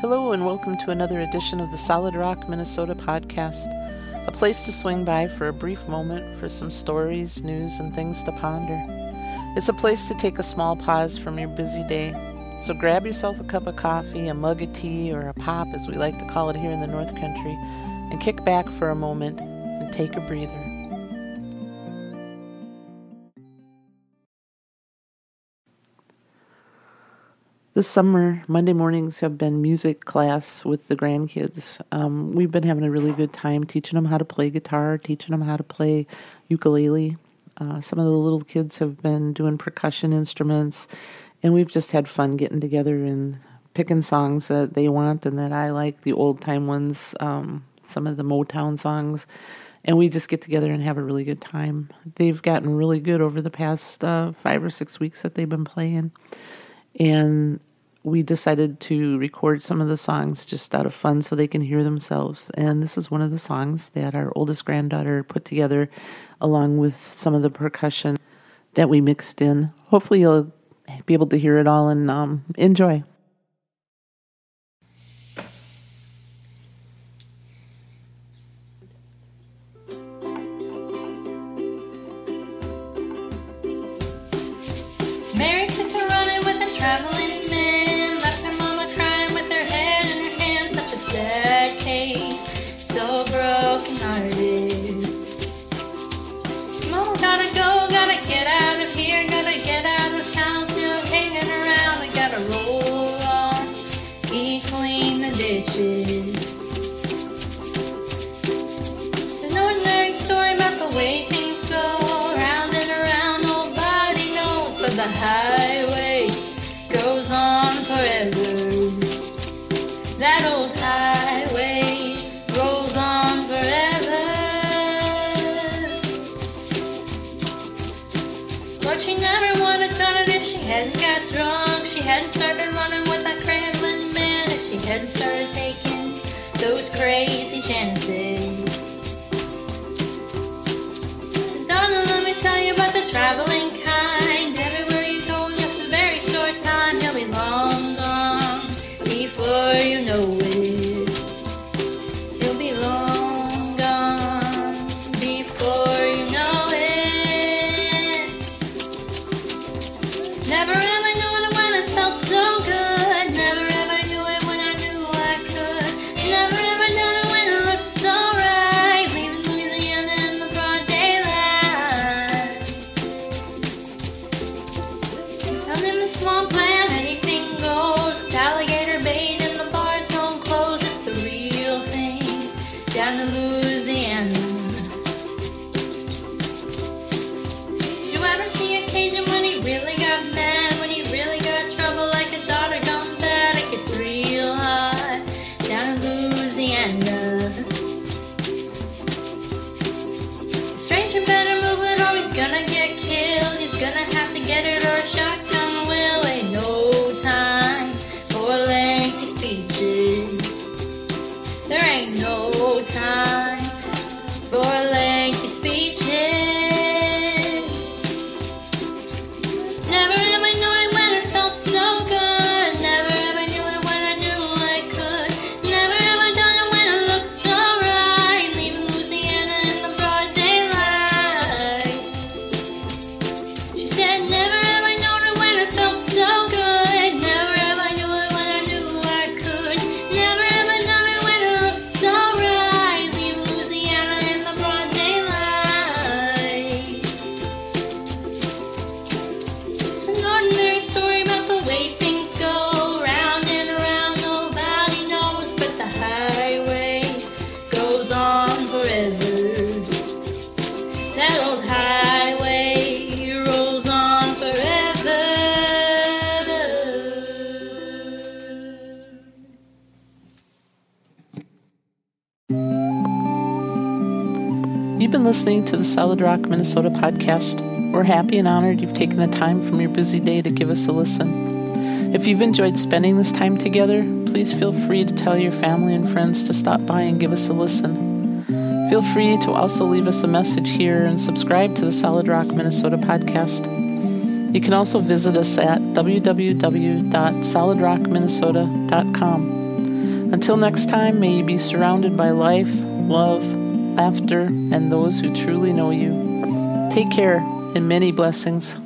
Hello and welcome to another edition of the Solid Rock Minnesota Podcast, a place to swing by for a brief moment for some stories, news, and things to ponder. It's a place to take a small pause from your busy day, so grab yourself a cup of coffee, a mug of tea, or a pop as we like to call it here in the North Country, and kick back for a moment and take a breather. This summer, Monday mornings have been music class with the grandkids. We've been having a really good time teaching them how to play guitar, teaching them how to play ukulele. Some of the little kids have been doing percussion instruments, and we've just had fun getting together and picking songs that they want and that I like, the old-time ones, some of the Motown songs, and we just get together and have a really good time. They've gotten really good over the past 5 or 6 weeks that they've been playing, and we decided to record some of the songs just out of fun so they can hear themselves. And this is one of the songs that our oldest granddaughter put together along with some of the percussion that we mixed in. Hopefully you'll be able to hear it all and enjoy. You've been listening to the Solid Rock Minnesota Podcast. We're happy and honored you've taken the time from your busy day to give us a listen. If you've enjoyed spending this time together, please feel free to tell your family and friends to stop by and give us a listen. Feel free to also leave us a message here and subscribe to the Solid Rock Minnesota Podcast. You can also visit us at www.solidrockminnesota.com. Until next time, may you be surrounded by life, love, laughter, and those who truly know you. Take care and many blessings.